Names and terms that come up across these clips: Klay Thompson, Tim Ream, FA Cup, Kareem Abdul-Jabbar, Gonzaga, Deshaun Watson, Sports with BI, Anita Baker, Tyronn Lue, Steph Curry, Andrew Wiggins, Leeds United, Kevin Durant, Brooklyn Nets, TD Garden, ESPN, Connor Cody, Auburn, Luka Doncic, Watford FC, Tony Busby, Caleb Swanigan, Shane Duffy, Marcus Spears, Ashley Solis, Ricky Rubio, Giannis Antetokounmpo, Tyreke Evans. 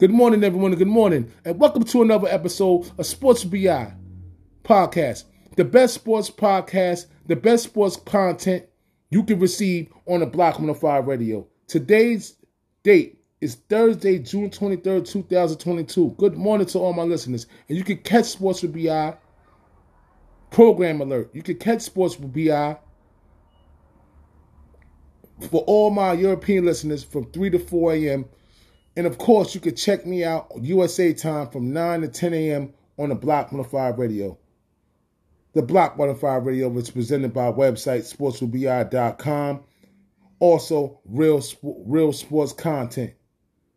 Good morning, everyone, and good morning, and welcome to another episode of Sports BI Podcast, the best sports podcast, the best sports content you can receive on the Block 105 Radio. Today's date is Thursday, June 23rd, 2022. Good morning to all my listeners, and you can catch Sports with BI program alert. You can catch Sports with BI for all my European listeners from 3 to 4 a.m., and, of course, you can check me out USA time from 9 to 10 a.m. on the Block 105 Radio. The Block 105 Radio is presented by website sportswithbi.com. Also, real sports content,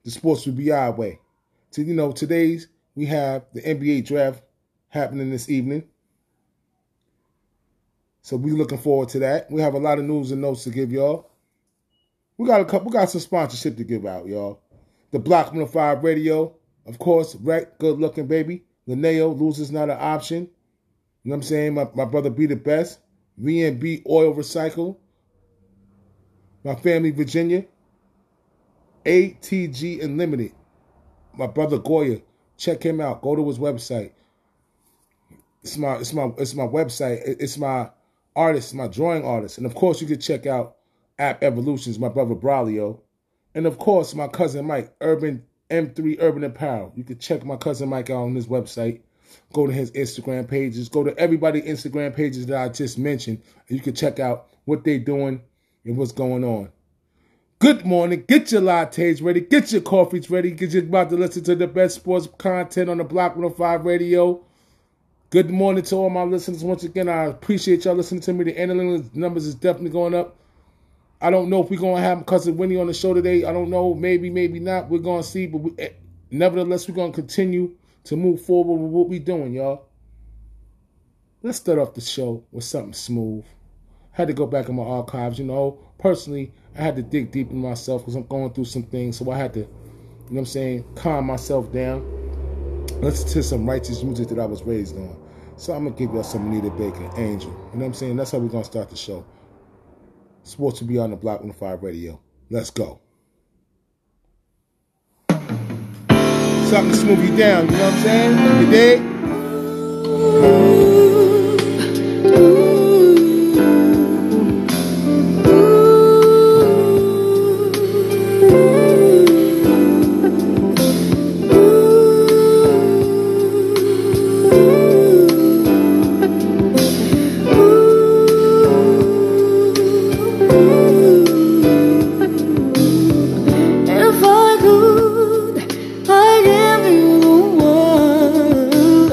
the Sports with BI way. So, you know, today's we have the NBA draft happening this evening. So we're looking forward to that. We have a lot of news and notes to give y'all. We got some sponsorship to give out, y'all. The Block 105 Radio, of course, Rec, Good Looking Baby, Linneo, Losers Not an Option. You know what I'm saying? My brother Be the Best, V&B Oil Recycle, my family Virginia, ATG Unlimited, my brother Goya. Check him out. Go to his website. It's my website. It's my artist, my drawing artist. And of course, you can check out App Evolutions, my brother Braulio. And, of course, my cousin Mike, Urban M3 Urban Apparel. You can check my cousin Mike out on his website. Go to his Instagram pages. Go to everybody's Instagram pages that I just mentioned. And you can check out what they're doing and what's going on. Good morning. Get your lattes ready. Get your coffees ready. Because you're about to listen to the best sports content on the Block 105 Radio. Good morning to all my listeners. Once again, I appreciate y'all listening to me. The analytics numbers is definitely going up. I don't know if we're going to have Cousin Winnie on the show today. I don't know. Maybe, maybe not. We're going to see. But nevertheless, we're going to continue to move forward with what we're doing, y'all. Let's start off the show with something smooth. I had to go back in my archives. You know, personally, I had to dig deep in myself because I'm going through some things. So I had to, you know what I'm saying, calm myself down. Listen to some righteous music that I was raised on. So I'm going to give y'all some Anita Baker, Angel. You know what I'm saying? That's how we're going to start the show. Sports will be on the Block 105 Radio. Let's go. Something to smooth you down, you know what I'm saying? You dig? If I could, I'd give you the world.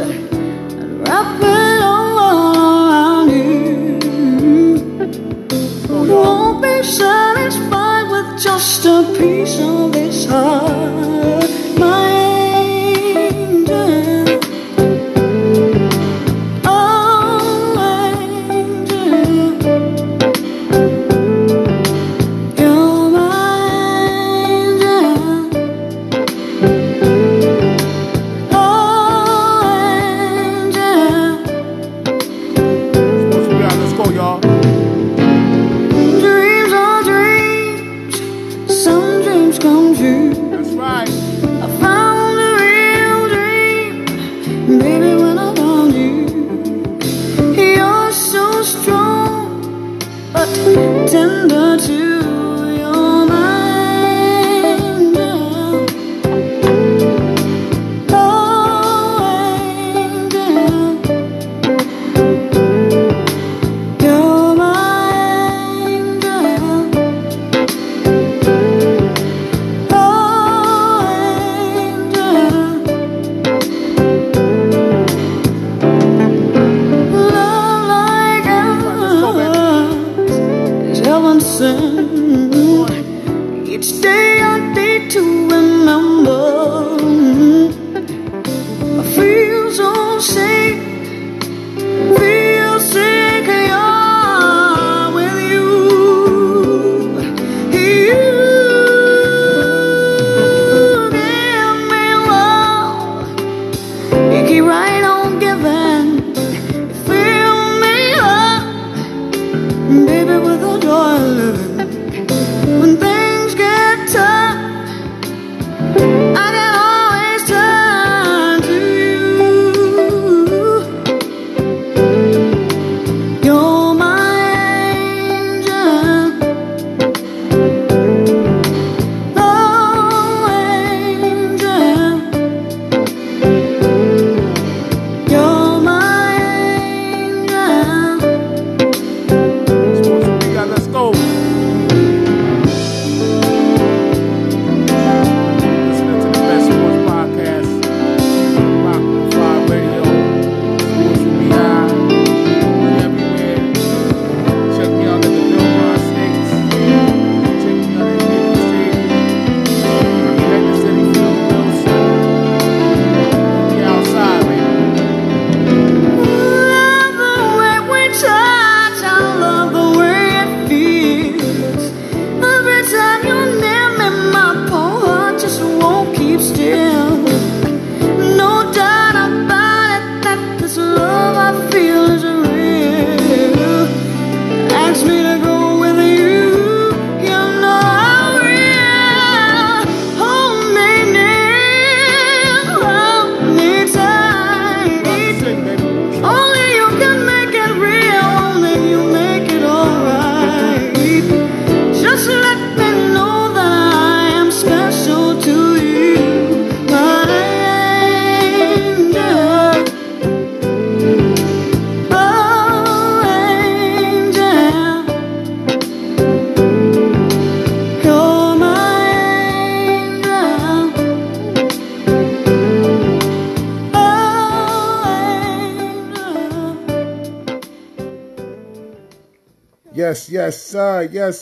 Yes,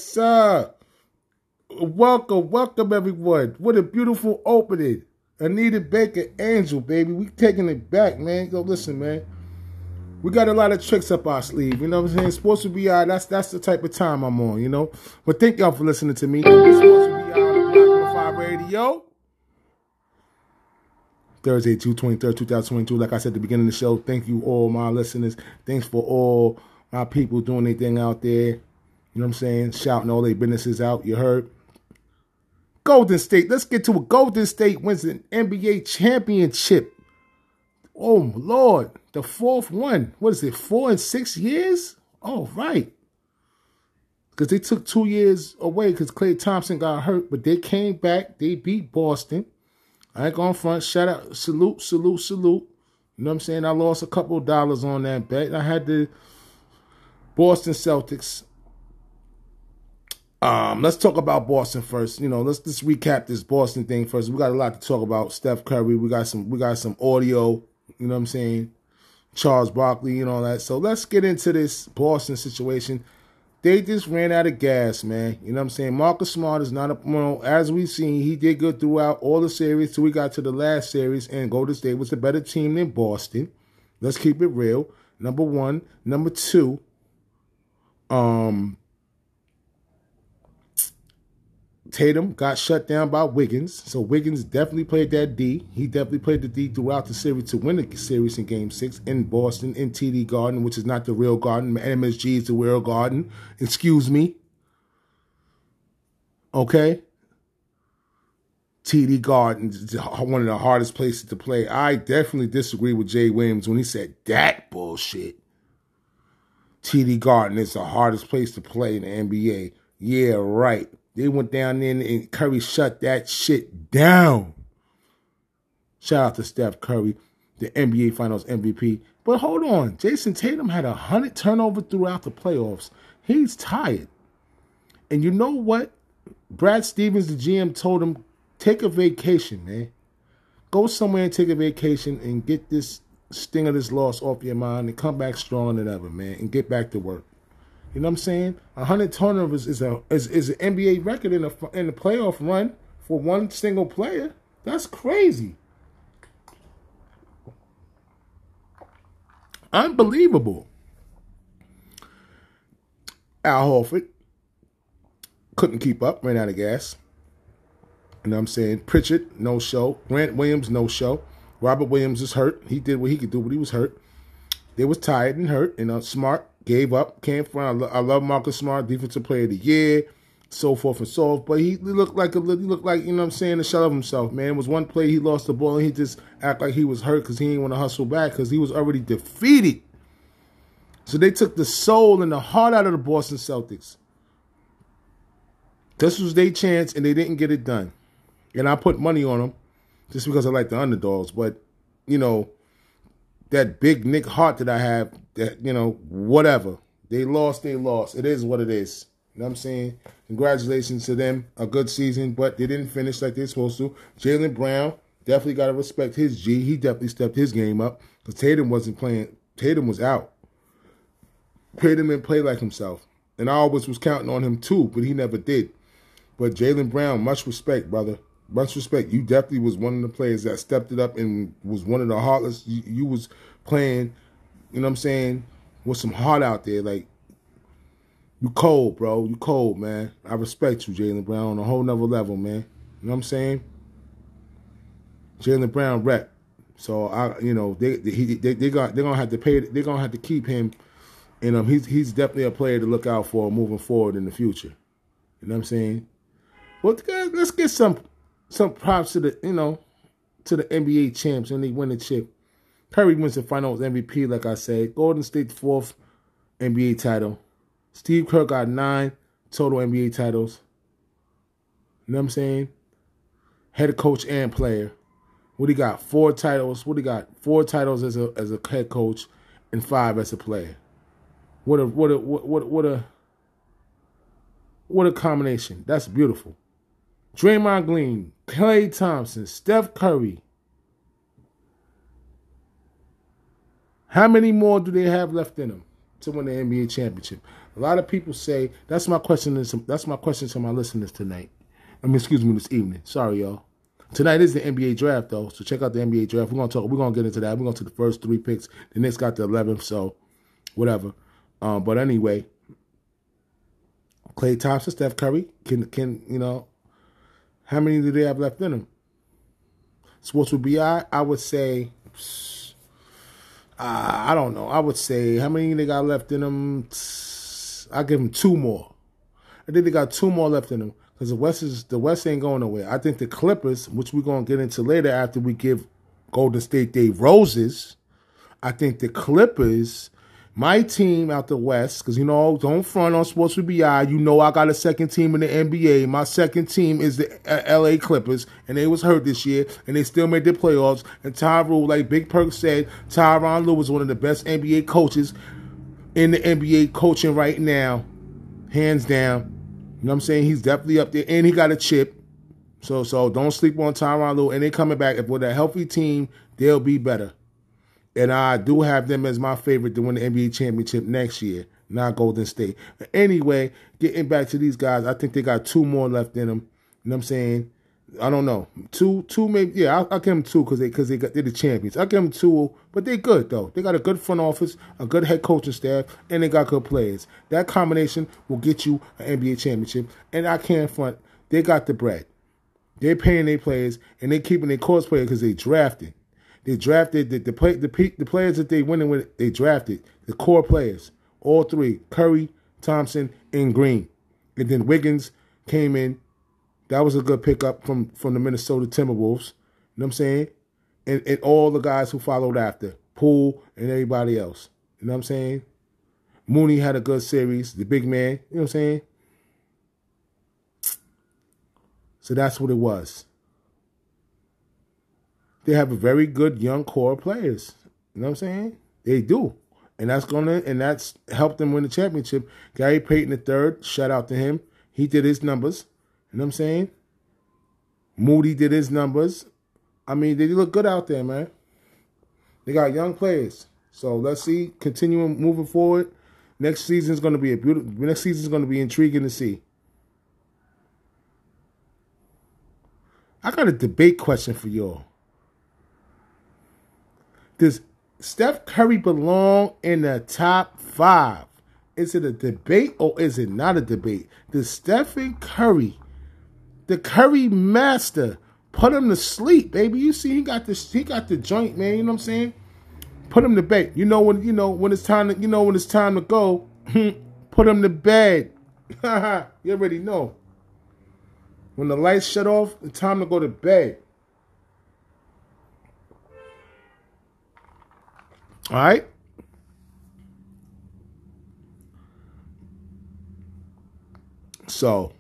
sir. Welcome, everyone. What a beautiful opening. Anita Baker, Angel, baby. We taking it back, man. Yo, listen, man. We got a lot of tricks up our sleeve, you know what I'm saying? It's supposed to be that's the type of time I'm on, you know? But thank y'all for listening to me. It's supposed to be Black 105 Radio. Thursday, June 23rd, 2022. Like I said at the beginning of the show, thank you all my listeners. Thanks for all my people doing their thing out there. You know what I'm saying? Shouting all their businesses out. You heard? Golden State. Let's get to it. Golden State wins an NBA championship. Oh, Lord. The fourth one. What is it? 4 and 6 years? Oh, right. Because they took 2 years away because Klay Thompson got hurt. But they came back. They beat Boston. I ain't going front. Shout out. Salute. You know what I'm saying? I lost a couple of dollars on that bet. I had the Boston Celtics. Let's talk about Boston first. You know, let's just recap this Boston thing first. We got a lot to talk about. Steph Curry. We got some audio. You know what I'm saying? Charles Barkley and all that. So let's get into this Boston situation. They just ran out of gas, man. You know what I'm saying? Marcus Smart is not a well, as we've seen, he did good throughout all the series till we got to the last series, and Golden State was a better team than Boston. Let's keep it real. Number one. Number two. Tatum got shut down by Wiggins. So Wiggins definitely played that D. He definitely played the D throughout the series to win the series in Game 6 in Boston, in TD Garden, which is not the real garden. MSG is the real garden. Excuse me. Okay? TD Garden is one of the hardest places to play. I definitely disagree with Jay Williams when he said that bullshit. TD Garden is the hardest place to play in the NBA. Yeah, right. They went down there and Curry shut that shit down. Shout out to Steph Curry, the NBA Finals MVP. But hold on. Jayson Tatum had 100 turnovers throughout the playoffs. He's tired. And you know what? Brad Stevens, the GM, told him, take a vacation, man. Go somewhere and take a vacation and get this sting of this loss off your mind and come back stronger than ever, man, and get back to work. You know what I'm saying? 100 turnovers is an NBA record in the playoff run for one single player. That's crazy. Unbelievable. Al Horford couldn't keep up, ran out of gas. You know what I'm saying? Pritchard, no show. Grant Williams, no show. Robert Williams is hurt. He did what he could do, but he was hurt. They was tired and hurt, and Smart gave up, can't find. I love Marcus Smart, defensive player of the year, so forth and so forth. But he looked like, you know what I'm saying, a shell of himself, man. It was one play he lost the ball and he just act like he was hurt because he didn't want to hustle back because he was already defeated. So they took the soul and the heart out of the Boston Celtics. This was their chance and they didn't get it done. And I put money on them just because I like the underdogs, but, you know, that big Nick Hart that I have, that, you know, whatever. They lost. It is what it is. You know what I'm saying? Congratulations to them. A good season, but they didn't finish like they're supposed to. Jaylen Brown, definitely got to respect his G. He definitely stepped his game up. Because Tatum wasn't playing. Tatum was out. Tatum didn't play like himself. And I always was counting on him too, but he never did. But Jaylen Brown, much respect, brother. Much respect. You definitely was one of the players that stepped it up and was one of the heartless. You was playing, you know what I'm saying, with some heart out there. Like, you cold, bro. You cold, man. I respect you, Jaylen Brown, on a whole nother level, man. You know what I'm saying? Jaylen Brown rep. So I, you know, they're gonna have to keep him, and he's definitely a player to look out for moving forward in the future. You know what I'm saying? Well, let's get some props to the, you know, to the NBA champs when they win the chip. Curry wins the Finals MVP, like I said. Golden State, fourth NBA title. Steve Kerr got 9 total NBA titles. You know what I'm saying? Head coach and player. What he got? 4 titles. What he got? 4 titles as a head coach and 5 as a player. What a combination. That's beautiful. Draymond Green, Klay Thompson, Steph Curry. How many more do they have left in them to win the NBA championship? A lot of people say, that's my question to my listeners tonight. This evening. Sorry, y'all. Tonight is the NBA draft, though, so check out the NBA draft. We're gonna get into that. We're going to the first three picks. The Knicks got the 11th, so whatever. But anyway, Klay Thompson, Steph Curry, can you know, how many do they have left in them? Sports with BI, I would say, I don't know. I would say, how many they got left in them? I'll give them two more. I think they got two more left in them. Because the West ain't going nowhere. I think the Clippers, which we're going to get into later after we give Golden State their roses, I think the Clippers, my team out the West, because, you know, don't front on Sports with BI. You know I got a second team in the NBA. My second team is the LA Clippers, and they was hurt this year, and they still made their playoffs. And Tyron Lou, like Big Perk said, Tyron Lou is one of the best NBA coaches in the NBA coaching right now, hands down. You know what I'm saying? He's definitely up there, and he got a chip. So don't sleep on Tyronn Lue, and they're coming back. If with a healthy team, they'll be better. And I do have them as my favorite to win the NBA championship next year, not Golden State. But anyway, getting back to these guys, I think they got two more left in them. You know what I'm saying? I don't know. Two maybe. Yeah, I'll give them two because they're the champions. I'll give them two, but they're good, though. They got a good front office, a good head coaching staff, and they got good players. That combination will get you an NBA championship, and I can't front. They got the bread. They're paying their players, and they're keeping their course players because they drafted. They drafted the players that they winning with, they drafted. The core players, all three, Curry, Thompson, and Green. And then Wiggins came in. That was a good pickup from the Minnesota Timberwolves. You know what I'm saying? And all the guys who followed after. Poole and everybody else. You know what I'm saying? Mooney had a good series. The big man. You know what I'm saying? So that's what it was. They have a very good young core of players. You know what I'm saying? They do. And that's helped them win the championship. Gary Payton III, shout out to him. He did his numbers. You know what I'm saying? Moody did his numbers. I mean, they look good out there, man. They got young players. So let's see. Continuing moving forward. Next season's gonna be intriguing to see. I got a debate question for y'all. Does Steph Curry belong in the top 5? Is it a debate or is it not a debate? Does Stephen Curry, the Curry master, put him to sleep, baby? You see, he got the joint, man. You know what I'm saying? Put him to bed. You know when it's time to go. Put him to bed. You already know. When the lights shut off, it's time to go to bed. All right. So,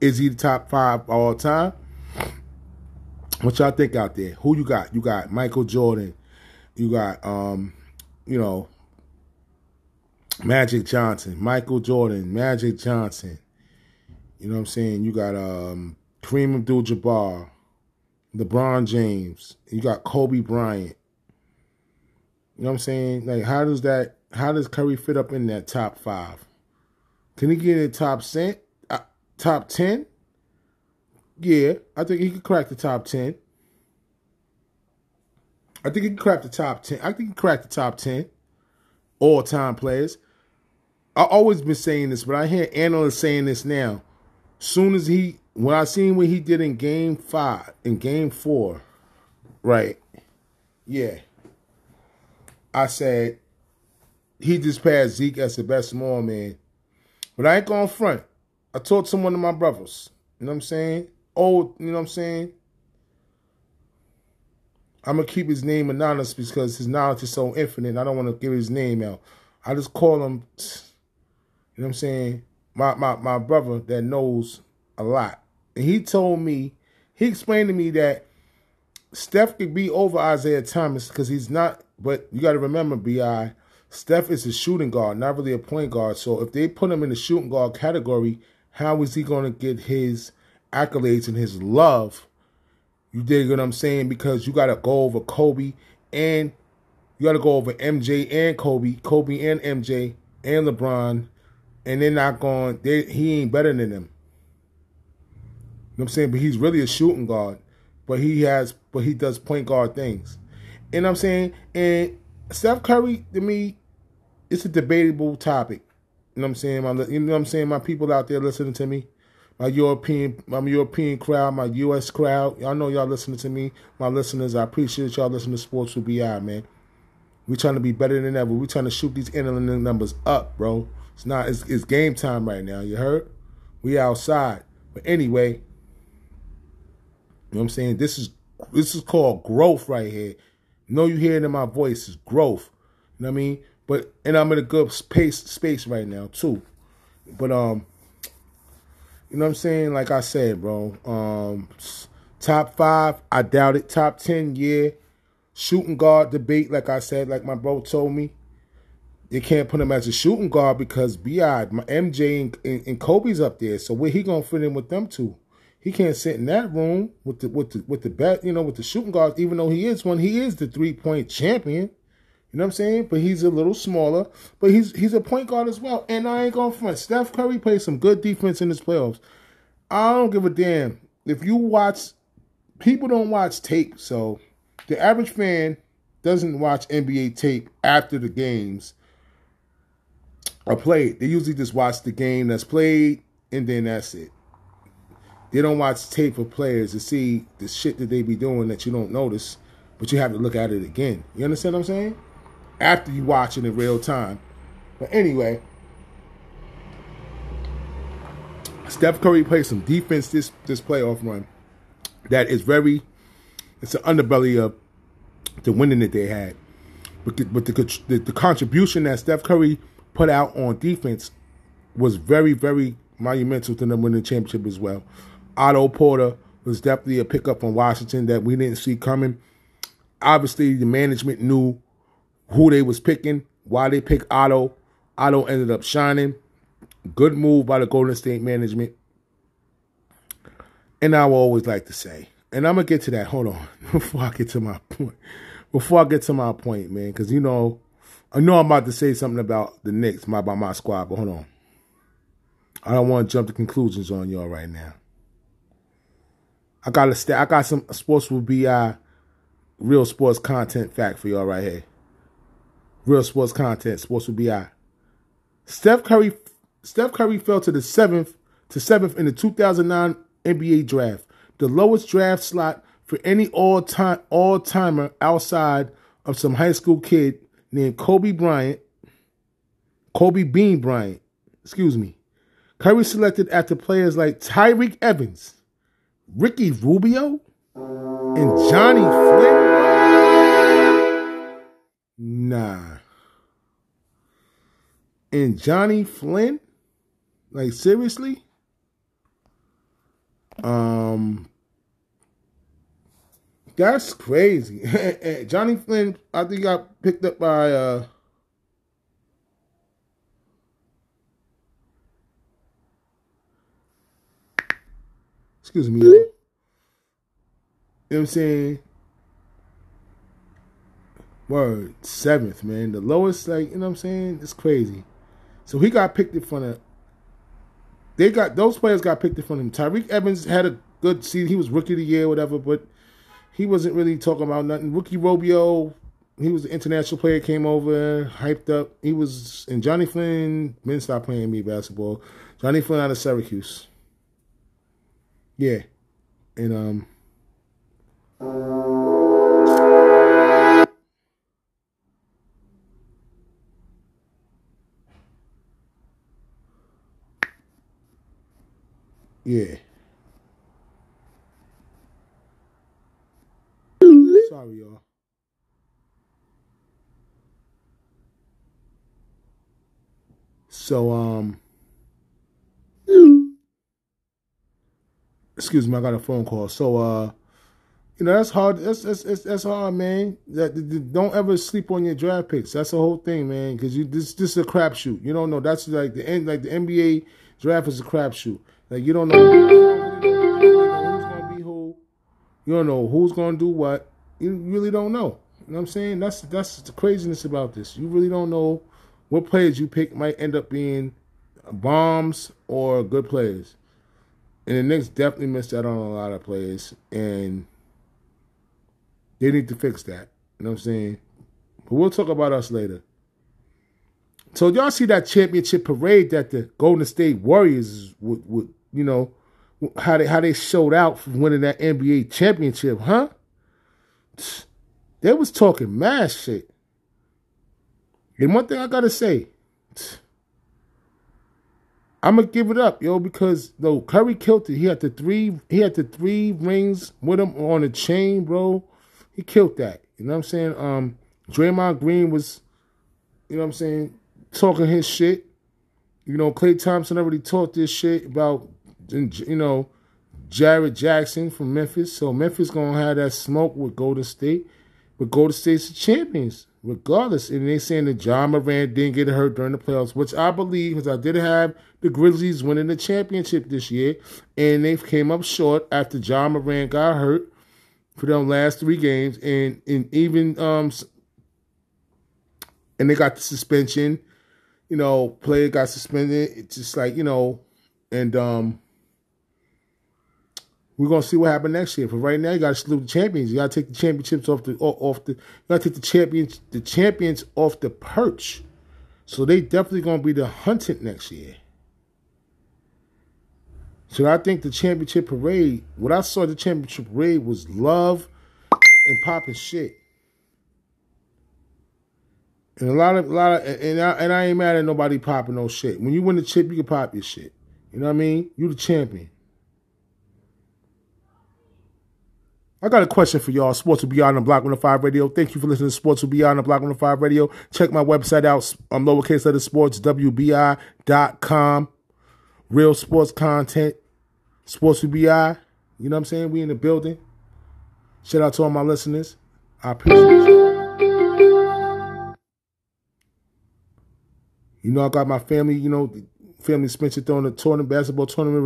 is he the top 5 all time? What y'all think out there? Who you got? You got Michael Jordan. You got, Magic Johnson. Michael Jordan. Magic Johnson. You know what I'm saying? You got Kareem Abdul-Jabbar. LeBron James. You got Kobe Bryant. You know what I'm saying? Like, how does Curry fit up in that top 5? Can he get in the top 10? Yeah, I think he could crack the top 10. I think he cracked the top 10 all-time players. I've always been saying this, but I hear analysts saying this now. When I seen what he did in Game 4, right, yeah, I said he just passed Zeke as the best small man. But I ain't going front. I talked to one of my brothers. You know what I'm saying? You know what I'm saying? I'm going to keep his name anonymous because his knowledge is so infinite. I don't want to give his name out. I just call him, you know what I'm saying, my brother that knows a lot. And he explained to me that Steph could be over Isaiah Thomas because he's not, but you got to remember, B.I., Steph is a shooting guard, not really a point guard. So if they put him in the shooting guard category, how is he going to get his accolades and his love? You dig what I'm saying? Because you got to go over Kobe and you got to go over MJ and Kobe, Kobe and MJ. and LeBron, and they're not going, he ain't better than them. You know what I'm saying? But he's really a shooting guard. But he does point guard things. And I'm saying, and Steph Curry, to me, it's a debatable topic. You know what I'm saying? My people out there listening to me, my European crowd, my U.S. crowd, y'all know y'all listening to me. My listeners, I appreciate y'all listening to Sports with BI, man. We're trying to be better than ever. We're trying to shoot these NLN numbers up, bro. It's game time right now. You heard? We outside. But anyway, you know what I'm saying? This is called growth right here. You know, you hear it in my voice. It's growth. You know what I mean? And I'm in a good space right now too. But you know what I'm saying? Like I said, bro. Top 5, I doubt it. Top 10, yeah. Shooting guard debate, like I said, like my bro told me, they can't put him as a shooting guard because B.I., my MJ and Kobe's up there. So where he gonna fit in with them two? He can't sit in that room with the shooting guards. Even though he is one, he is the 3-point champion. You know what I'm saying? But he's a little smaller. But he's a point guard as well. And I ain't gonna front. Steph Curry plays some good defense in his playoffs. I don't give a damn if you watch. People don't watch tape, so. The average fan doesn't watch NBA tape after the games are played. They usually just watch the game that's played, and then that's it. They don't watch tape of players to see the shit that they be doing that you don't notice, but you have to look at it again. You understand what I'm saying? After you watch it in real time. But anyway, Steph Curry played some defense this playoff run that is very... It's the underbelly of the winning that they had. But the contribution that Steph Curry put out on defense was very, very monumental to them winning the championship as well. Otto Porter was definitely a pickup from Washington that we didn't see coming. Obviously, the management knew who they was picking, why they picked Otto. Otto ended up shining. Good move by the Golden State management. And I will always like to say, and I'm going to get to that. Hold on. Before I get to my point, man, because, you know, I know I'm about to say something about the Knicks, about my squad, but hold on. I don't want to jump to conclusions on y'all right now. I got some Sports with BI real sports content fact for y'all right here. Real sports content, Sports with BI. Steph Curry fell to the 7th in the 2009 NBA draft. The lowest draft slot for any all-timer outside of some high school kid named Kobe Bryant. Excuse me. Curry selected after players like Tyreke Evans, Ricky Rubio, and Johnny Flynn. Nah. And Johnny Flynn? Like, seriously? That's crazy. Johnny Flynn, I think, got picked up by excuse me. You know what I'm saying? Word, 7th, man. The lowest, like, you know what I'm saying? It's crazy. So he got picked in front of those players got picked in front of him. Tyreke Evans had a good season. He was rookie of the year, whatever, but he wasn't really talking about nothing. Ricky Rubio, he was an international player, came over, hyped up. And Johnny Flynn, men stopped playing me basketball. Johnny Flynn out of Syracuse. Yeah. And, yeah. Sorry, y'all. So, excuse me, I got a phone call. So, you know, that's hard. That's hard, man. Don't ever sleep on your draft picks. That's the whole thing, man. Because this is a crapshoot. You don't know. That's like the end. Like the NBA draft is a crapshoot. Like you don't know who's gonna be who. You don't know who's gonna do what. You really don't know. You know what I'm saying? That's the craziness about this. You really don't know what players you pick might end up being bombs or good players. And the Knicks definitely missed out on a lot of players, and they need to fix that. You know what I'm saying? But we'll talk about us later. So y'all see that championship parade that the Golden State Warriors would you know, how they showed out from winning that NBA championship, huh? They was talking mad shit. And one thing I gotta say, I'm gonna give it up, yo, because though Curry killed it. He had the three rings with him on a chain, bro. He killed that. You know what I'm saying? Draymond Green was, you know what I'm saying, talking his shit. You know, Klay Thompson already talked this shit about, you know, Jared Jackson from Memphis. So Memphis gonna have that smoke with Golden State, but Golden State's the champions regardless. And they saying that Ja Morant didn't get hurt during the playoffs, which I believe, because I did have the Grizzlies winning the championship this year, and they came up short after Ja Morant got hurt for them last three games, and even and they got the suspension. You know, player got suspended. It's just like, you know, and we're gonna see what happens next year. But right now, you gotta salute the champions. You gotta take the championships off the. You gotta take the champions off the perch. So they definitely gonna be the hunted next year. So I think the championship parade. What I saw at the championship parade was love and popping shit. And a lot of, and I ain't mad at nobody popping no shit. When you win the chip, you can pop your shit. You know what I mean? You the champion. I got a question for y'all. Sports will be on the Block 105 Radio. Thank you for listening to Sports will be on the Block 105 Radio. Check my website out. Lowercase letter sports, WBI.com. Real sports content. Sports will be on. You know what I'm saying? We in the building. Shout out to all my listeners. I appreciate you. You know, I got my family, you know, family Spencer throwing a tournament, basketball tournament,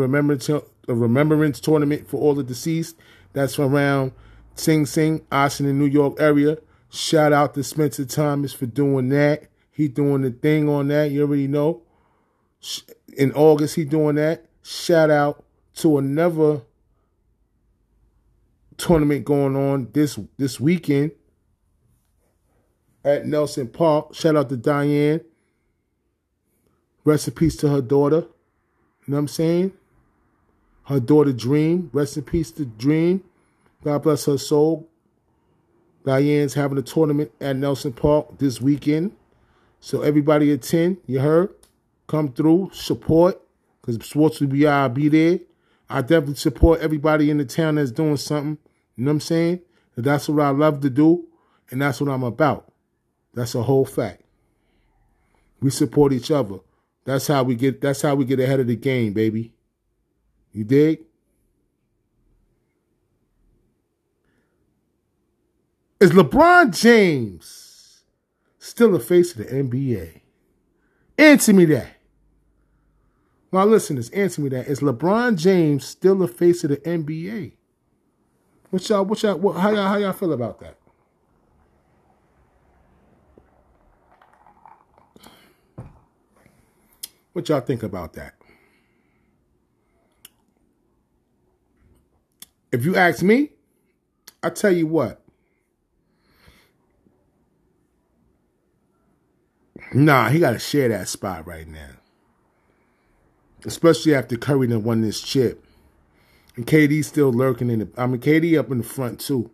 remembrance tournament for all the deceased. That's from around Sing Sing, Austin, and New York area. Shout out to Spencer Thomas for doing that. He doing the thing on that. You already know. In August, he doing that. Shout out to another tournament going on this weekend at Nelson Park. Shout out to Diane. Rest in peace to her daughter. You know what I'm saying? Her daughter, Dream. Rest in peace to Dream. God bless her soul. Diane's having a tournament at Nelson Park this weekend. So everybody attend. You heard? Come through. Support. Because sports will be I'll be there. I definitely support everybody in the town that's doing something. You know what I'm saying? And that's what I love to do. And that's what I'm about. That's a whole fact. We support each other. That's how we get ahead of the game, baby. You dig? Is LeBron James still the face of the NBA? Answer me that. My listeners, answer me that. Is LeBron James still the face of the NBA? How y'all feel about that? What y'all think about that? If you ask me, I tell you what. Nah, he got to share that spot right now. Especially after Curry done won this chip. And KD's still lurking KD up in the front too.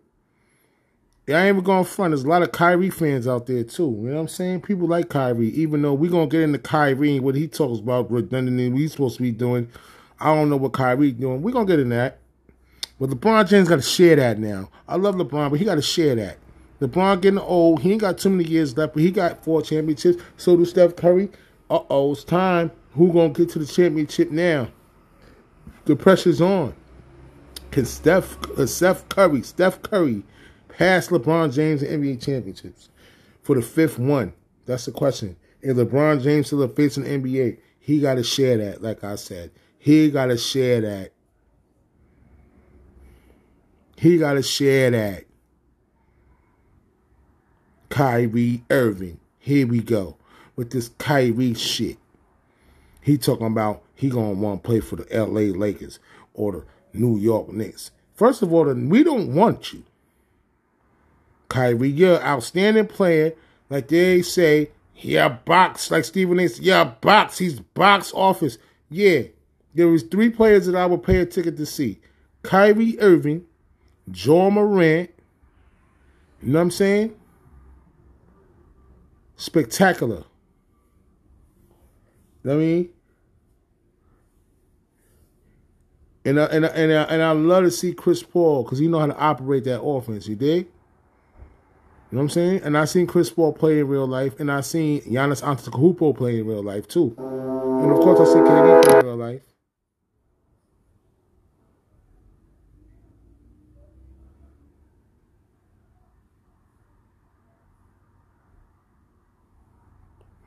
Yeah, I ain't even going front. There's a lot of Kyrie fans out there, too. You know what I'm saying? People like Kyrie, even though we're going to get into Kyrie and what he talks about redundantly, what he's supposed to be doing. I don't know what Kyrie doing. We're going to get into that. But LeBron James got to share that now. I love LeBron, but he got to share that. LeBron getting old. He ain't got too many years left, but he got 4 championships. So do Steph Curry. Uh-oh, it's time. Who going to get to the championship now? The pressure's on. Can Steph Curry past LeBron James in NBA championships for the 5th one? That's the question. Is LeBron James still a face in the NBA? He got to share that, like I said. He got to share that. Kyrie Irving. Here we go. with this Kyrie shit. He talking about he going to want to play for the LA Lakers or the New York Knicks. First of all, we don't want you. Kyrie, you're an outstanding player. Like they say, yeah, box. Like Stephen A. said, yeah, box. He's box office. Yeah, there was three players that I would pay a ticket to see. Kyrie Irving, Ja Morant, you know what I'm saying? Spectacular. You know what I mean? And I love to see Chris Paul because he know how to operate that offense, you dig? You know what I'm saying? And I seen Chris Paul play in real life, and I seen Giannis Antetokounmpo play in real life too. And of course I see KD play in real life.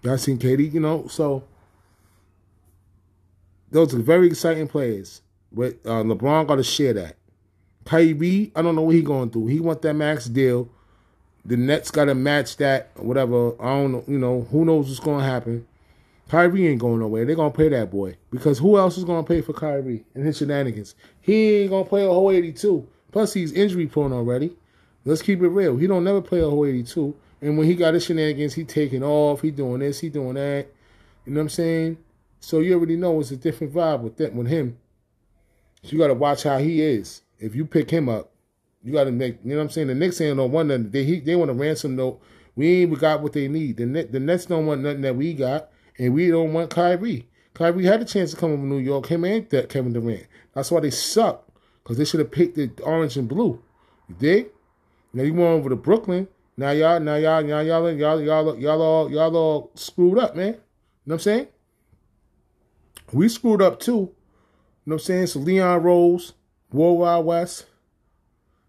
I seen KD, you know, so those are very exciting players. But LeBron got to share that. Kyrie, I don't know what he's going through. He want that max deal. The Nets got to match that, whatever. I don't know, you know, who knows what's going to happen. Kyrie ain't going nowhere. They're going to pay that boy. Because who else is going to pay for Kyrie and his shenanigans? He ain't going to play a whole 82. Plus, he's injury prone already. Let's keep it real. He don't never play a whole 82. And when he got his shenanigans, he taking off. He doing this. He doing that. You know what I'm saying? So you already know it's a different vibe with that, with him. So you got to watch how he is. If you pick him up, you got to make, you know what I'm saying? The Knicks ain't don't want nothing. They want a ransom note. We ain't got what they need. The Nets don't want nothing that we got, and we don't want Kyrie. Kyrie had a chance to come over to New York, him and Kevin Durant. That's why they suck, because they should have picked the orange and blue. You dig? Now you went over to Brooklyn. Now y'all screwed up, man. You know what I'm saying? We screwed up too. You know what I'm saying? So Leon Rose, World Wide West,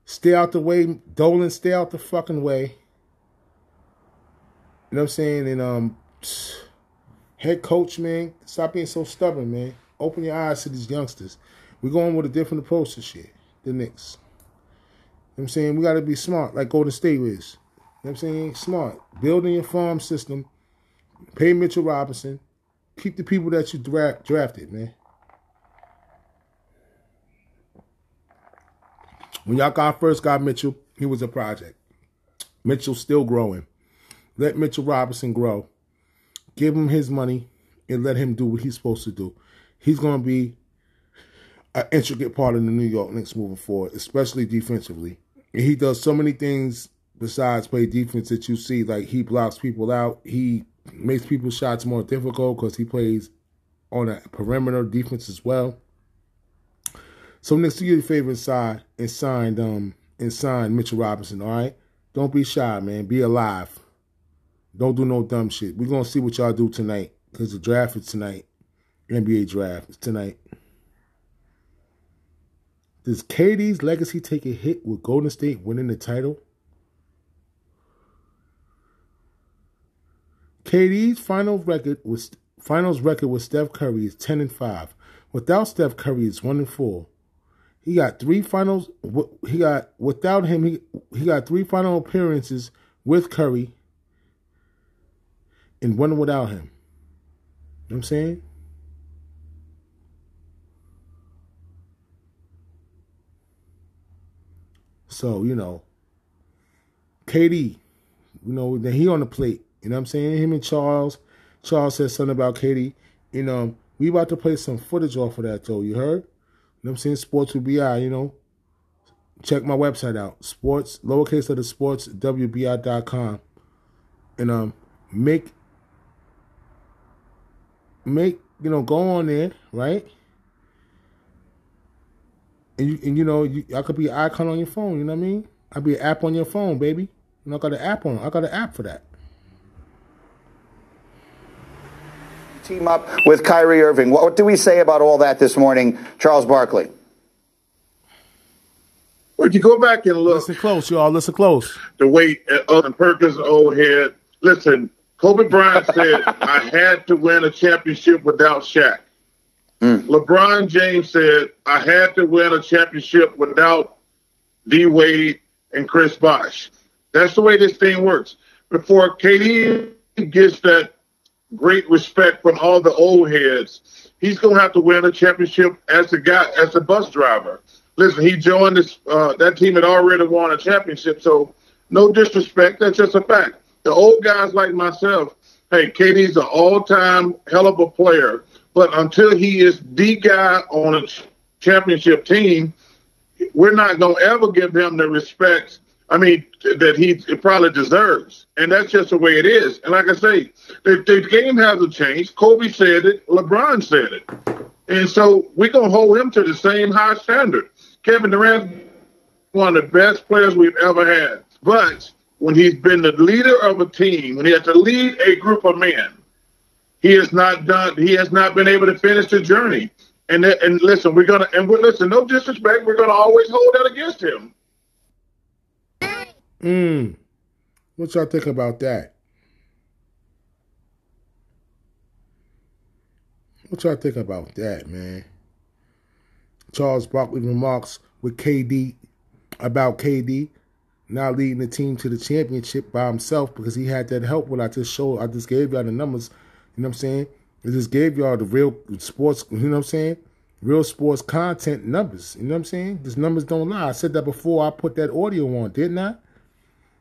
stay out the way. Dolan, stay out the fucking way. You know what I'm saying? And head coach, man, stop being so stubborn, man. Open your eyes to these youngsters. We're going with a different approach to shit. The Knicks. You know what I'm saying? We gotta be smart, like Golden State is. You know what I'm saying? Smart. Building your farm system. Pay Mitchell Robinson. Keep the people that you drafted, man. When y'all first got Mitchell, he was a project. Mitchell's still growing. Let Mitchell Robinson grow. Give him his money and let him do what he's supposed to do. He's going to be an intricate part of the New York Knicks moving forward, especially defensively. And he does so many things besides play defense that you see. Like, he blocks people out. He makes people's shots more difficult because he plays on a perimeter defense as well. So next, do your favor inside and sign Mitchell Robinson, all right? Don't be shy, man. Be alive. Don't do no dumb shit. We're going to see what y'all do tonight because the draft is tonight. NBA draft is tonight. Does KD's legacy take a hit with Golden State winning the title? KD's finals record with Steph Curry is 10-5. Without Steph Curry, it's 1-4. He got three finals. He got three final appearances with Curry, and one without him. You know what I'm saying? So you know, KD, you know that he on the plate. You know what I'm saying? Him and Charles. Charles said something about KD. You know, we about to play some footage off of that, though. You heard? You know what I'm saying? Sports with BI, you know. Check my website out. Sports, lowercase letter sports, WBI.com. And make you know, go on there, right? And you know, I could be an icon on your phone, you know what I mean? I'd be an app on your phone, baby. And I got an app on. I got an app for that. Team up with Kyrie Irving. What do we say about all that this morning, Charles Barkley? Well, if you go back and look. Listen close, y'all. Listen close. The way Elton Perkins' old head. Listen, Kobe Bryant said, I had to win a championship without Shaq. Mm. LeBron James said, I had to win a championship without D-Wade and Chris Bosh. That's the way this thing works. Before KD gets that great respect from all the old heads. He's going to have to win a championship as a guy, as a bus driver. Listen, he joined this, that team had already won a championship, so no disrespect. That's just a fact. The old guys like myself, hey, KD's an all-time hell of a player, but until he is the guy on a championship team, we're not going to ever give him the respect, I mean, that he probably deserves. And that's just the way it is. And like I say, the game hasn't changed. Kobe said it. LeBron said it. And so we're going to hold him to the same high standard. Kevin Durant, one of the best players we've ever had. But when he's been the leader of a team, when he has to lead a group of men, he has not been able to finish the journey. And listen, no disrespect, we're gonna always hold that against him. What y'all think about that? What y'all think about that, man? Charles Barkley remarks with KD about KD now leading the team to the championship by himself because he had that help when I just gave y'all the numbers. You know what I'm saying? It just gave y'all the real sports, you know what I'm saying? Real sports content numbers, you know what I'm saying? These numbers don't lie. I said that before I put that audio on, didn't I?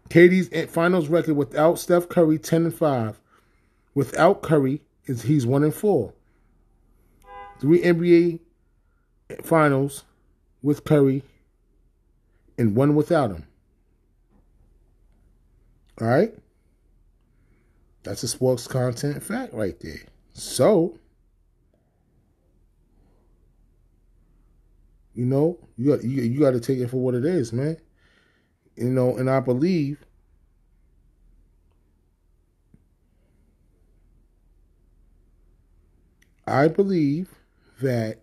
KD's finals record without Steph Curry, 10-5. Without Curry, he's 1-4. 3 NBA finals with Curry and 1 without him. All right? That's a sports content fact right there. So, you know, you got to take it for what it is, man. You know, and I believe that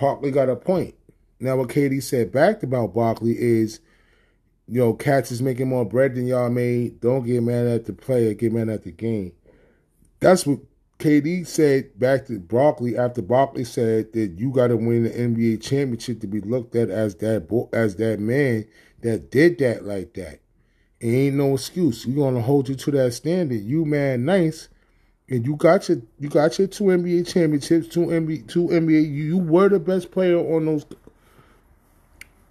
Barkley got a point. Now, what Katie said back about Barkley is, yo, cats is making more bread than y'all made. Don't get mad at the player. Get mad at the game. That's what KD said back to Barkley after Barkley said that you got to win the NBA championship to be looked at as that man that did that like that. It ain't no excuse. We're gonna hold you to that standard. You man nice, and you got your 2 NBA championships, two NBA. You were the best player on those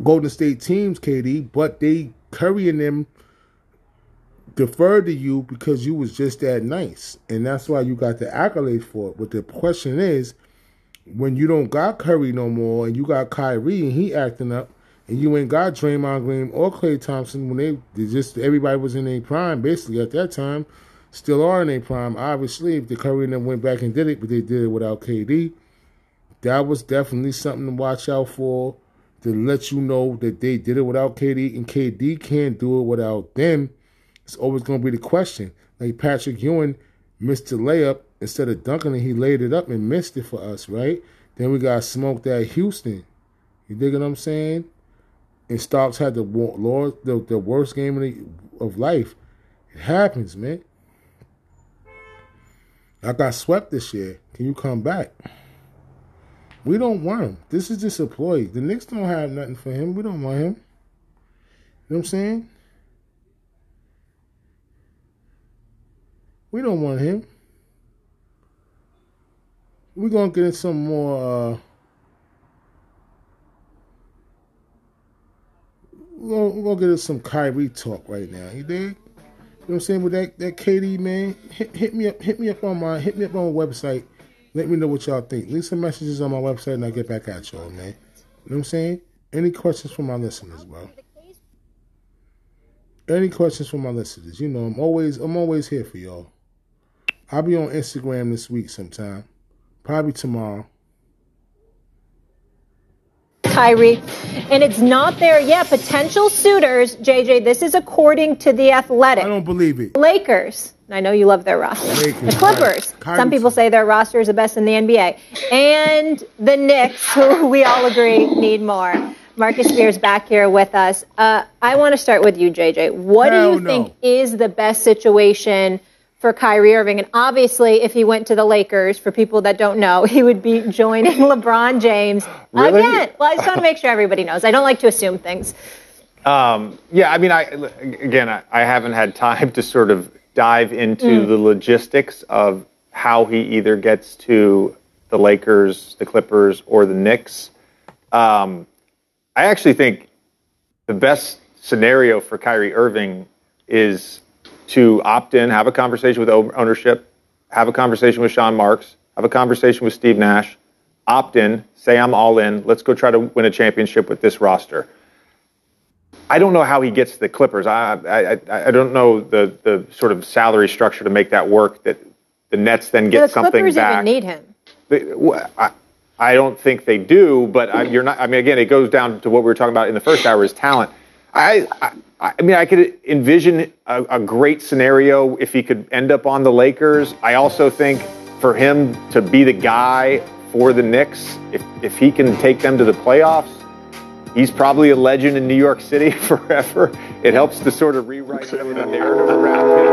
Golden State teams, KD, but they carrying them. Deferred to you because you was just that nice. And that's why you got the accolade for it. But the question is, when you don't got Curry no more and you got Kyrie and he acting up and you ain't got Draymond Green or Klay Thompson when they just everybody was in their prime basically at that time, still are in their prime. Obviously, if the Curry and them went back and did it, but they did it without KD, that was definitely something to watch out for to let you know that they did it without KD and KD can't do it without them. It's always going to be the question. Like Patrick Ewing missed the layup. Instead of dunking it, he laid it up and missed it for us, right? Then we got smoked at Houston. You dig what I'm saying? And Starks had the worst game of life. It happens, man. I got swept this year. Can you come back? We don't want him. This is just a ploy. The Knicks don't have nothing for him. We don't want him. You know what I'm saying? We don't want him. We're going to get in some more. We're going to get in some Kyrie talk right now. You dig? You know what I'm saying? With that KD, man, hit me up on my website. Let me know what y'all think. Leave some messages on my website and I'll get back at y'all, man. You know what I'm saying? Any questions from my listeners, bro? Any questions from my listeners? You know, I'm always here for y'all. I'll be on Instagram this week sometime. Probably tomorrow. Kyrie. And it's not there yet. Potential suitors, JJ, this is according to The Athletic. I don't believe it. Lakers. I know you love their roster. Lakers, the Clippers. Right. Some people say their roster is the best in the NBA. And the Knicks, who we all agree need more. Marcus Spears back here with us. I want to start with you, JJ. What Hell do you think is the best situation for Kyrie Irving? And obviously, if he went to the Lakers, for people that don't know, he would be joining LeBron James again. Well, I just want to make sure everybody knows. I don't like to assume things. I haven't had time to sort of dive into the logistics of how he either gets to the Lakers, the Clippers, or the Knicks. I actually think the best scenario for Kyrie Irving is to opt in, have a conversation with ownership, have a conversation with Sean Marks, have a conversation with Steve Nash, opt in, say I'm all in, let's go try to win a championship with this roster. I don't know how he gets the Clippers. I don't know the sort of salary structure to make that work, that the Nets then get something Clippers back. The Clippers even need him. I don't think they do, but you're not. I mean, again, it goes down to what we were talking about in the first hour is talent. I mean, I could envision a great scenario if he could end up on the Lakers. I also think for him to be the guy for the Knicks, if he can take them to the playoffs, he's probably a legend in New York City forever. It helps to sort of rewrite the narrative around him.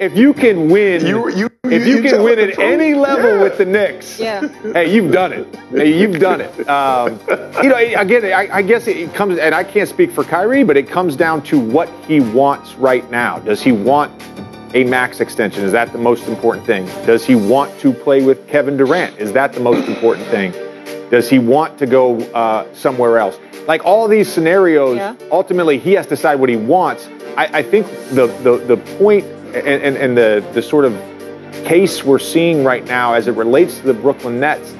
If you can win... If you can win at any level with the Knicks, hey, you've done it. You know, again, I guess it comes, and I can't speak for Kyrie, but it comes down to what he wants right now. Does he want a max extension? Is that the most important thing? Does he want to play with Kevin Durant? Is that the most important thing? Does he want to go somewhere else? Like all these scenarios, ultimately he has to decide what he wants. I think the point and the sort of case we're seeing right now as it relates to the Brooklyn Nets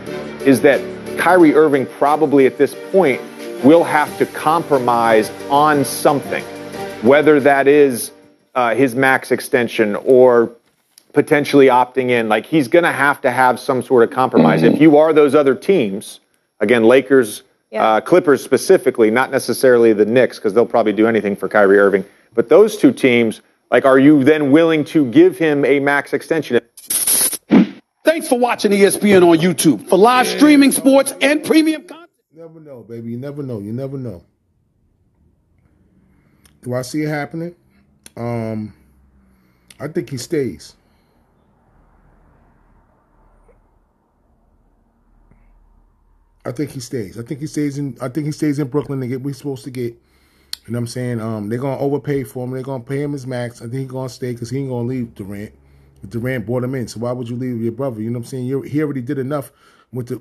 is that Kyrie Irving probably at this point will have to compromise on something, whether that is his max extension or potentially opting in. Like he's going to have some sort of compromise. If you are those other teams, again, Lakers, Clippers specifically, not necessarily the Knicks because they'll probably do anything for Kyrie Irving, but those two teams, like, are you then willing to give him a max extension? Thanks for watching ESPN on YouTube for live streaming sports and premium content. You never know, baby. You never know. You never know. Do I see it happening? I think he stays. I think he stays in Brooklyn to get what he's supposed to get. You know what I'm saying? They're going to overpay for him. They're going to pay him his max. I think he's going to stay because he ain't going to leave Durant. But Durant brought him in. So why would you leave your brother? You know what I'm saying? He already did enough with the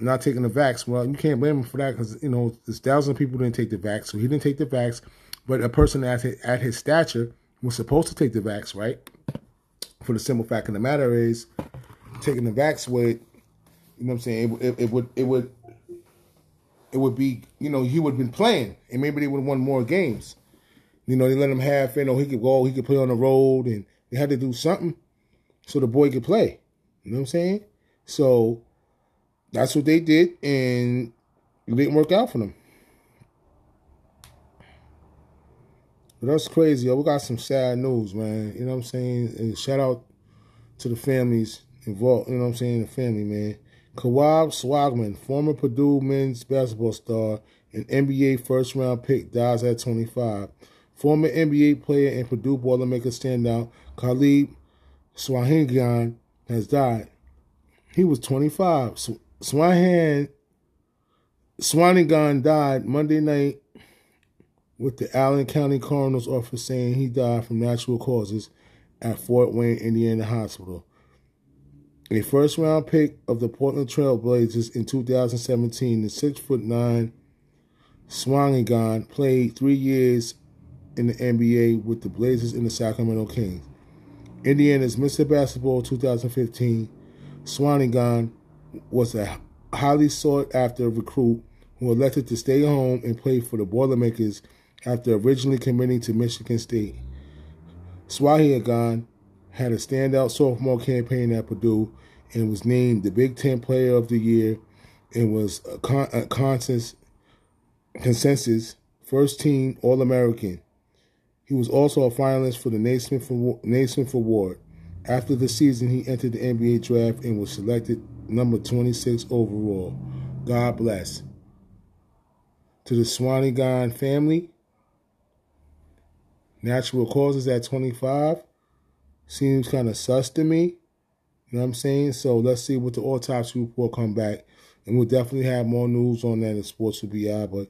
not taking the vax. Well, you can't blame him for that because, you know, there's thousands of people didn't take the vax. So he didn't take the vax. But a person at his stature was supposed to take the vax, right? For the simple fact of the matter is, taking the vax would, you know what I'm saying, it would be, you know, he would have been playing, and maybe they would have won more games. You know, they let him have, you know, he could go, he could play on the road, and they had to do something so the boy could play. You know what I'm saying? So that's what they did, and it didn't work out for them. But that's crazy, yo. We got some sad news, man. You know what I'm saying? And shout out to the families involved, you know what I'm saying, the family, man. Caleb Swanigan, former Purdue men's basketball star and NBA first-round pick, dies at 25. Former NBA player and Purdue Boilermaker standout Caleb Swanigan has died. He was 25. Swanigan died Monday night with the Allen County Coroner's Office saying he died from natural causes at Fort Wayne Indiana Hospital. A first-round pick of the Portland Trail Blazers in 2017, the 6'9" Swanigan played 3 years in the NBA with the Blazers and the Sacramento Kings. Indiana's Mr. Basketball 2015, Swanigan was a highly sought-after recruit who elected to stay home and play for the Boilermakers after originally committing to Michigan State. Swanigan had a standout sophomore campaign at Purdue and was named the Big Ten Player of the Year and was a consensus first-team All-American. He was also a finalist for the Naismith Award. After the season, he entered the NBA draft and was selected number 26 overall. God bless. To the Swanigan family, natural causes at 25. Seems kind of sus to me. You know what I'm saying? So let's see what the autopsy report come back. And we'll definitely have more news on that in sports will be out. But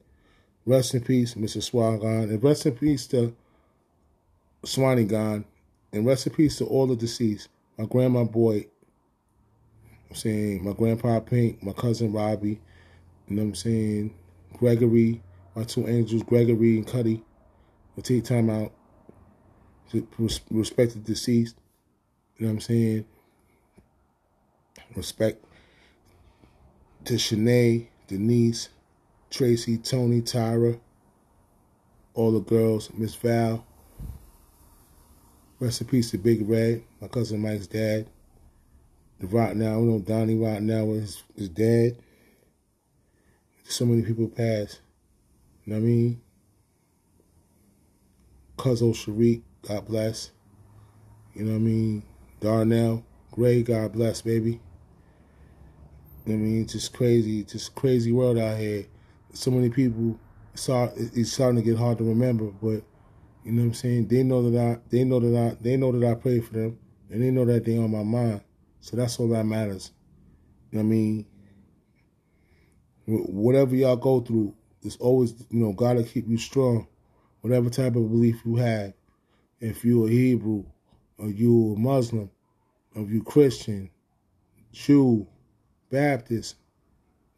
rest in peace, Mr. Swanigan. And rest in peace to Swanigan, and rest in peace to all the deceased. My grandma Boyd, I'm saying, my grandpa Pink, my cousin Robbie, you know what I'm saying, Gregory, my two angels, Gregory and Cuddy. We'll take time out to respect the deceased, you know what I'm saying, respect to Shanae, Denise, Tracy, Tony, Tyra, all the girls, Miss Val. Rest in peace to Big Red, my cousin Mike's dad. The Rock Now, we know Donnie Rock Now is his dad. So many people passed. You know what I mean? Cuzzo Sharik, God bless. You know what I mean? Darnell Gray, God bless, baby. You know what I mean? Just crazy world out here. So many people, it's starting to get hard to remember, but you know what I'm saying? They know that I pray for them, and they know that they on my mind. So that's all that matters. You know what I mean? Whatever y'all go through, it's always, you know, God will keep you strong. Whatever type of belief you have, if you're a Hebrew, or you're a Muslim, or you're Christian, Jew, Baptist,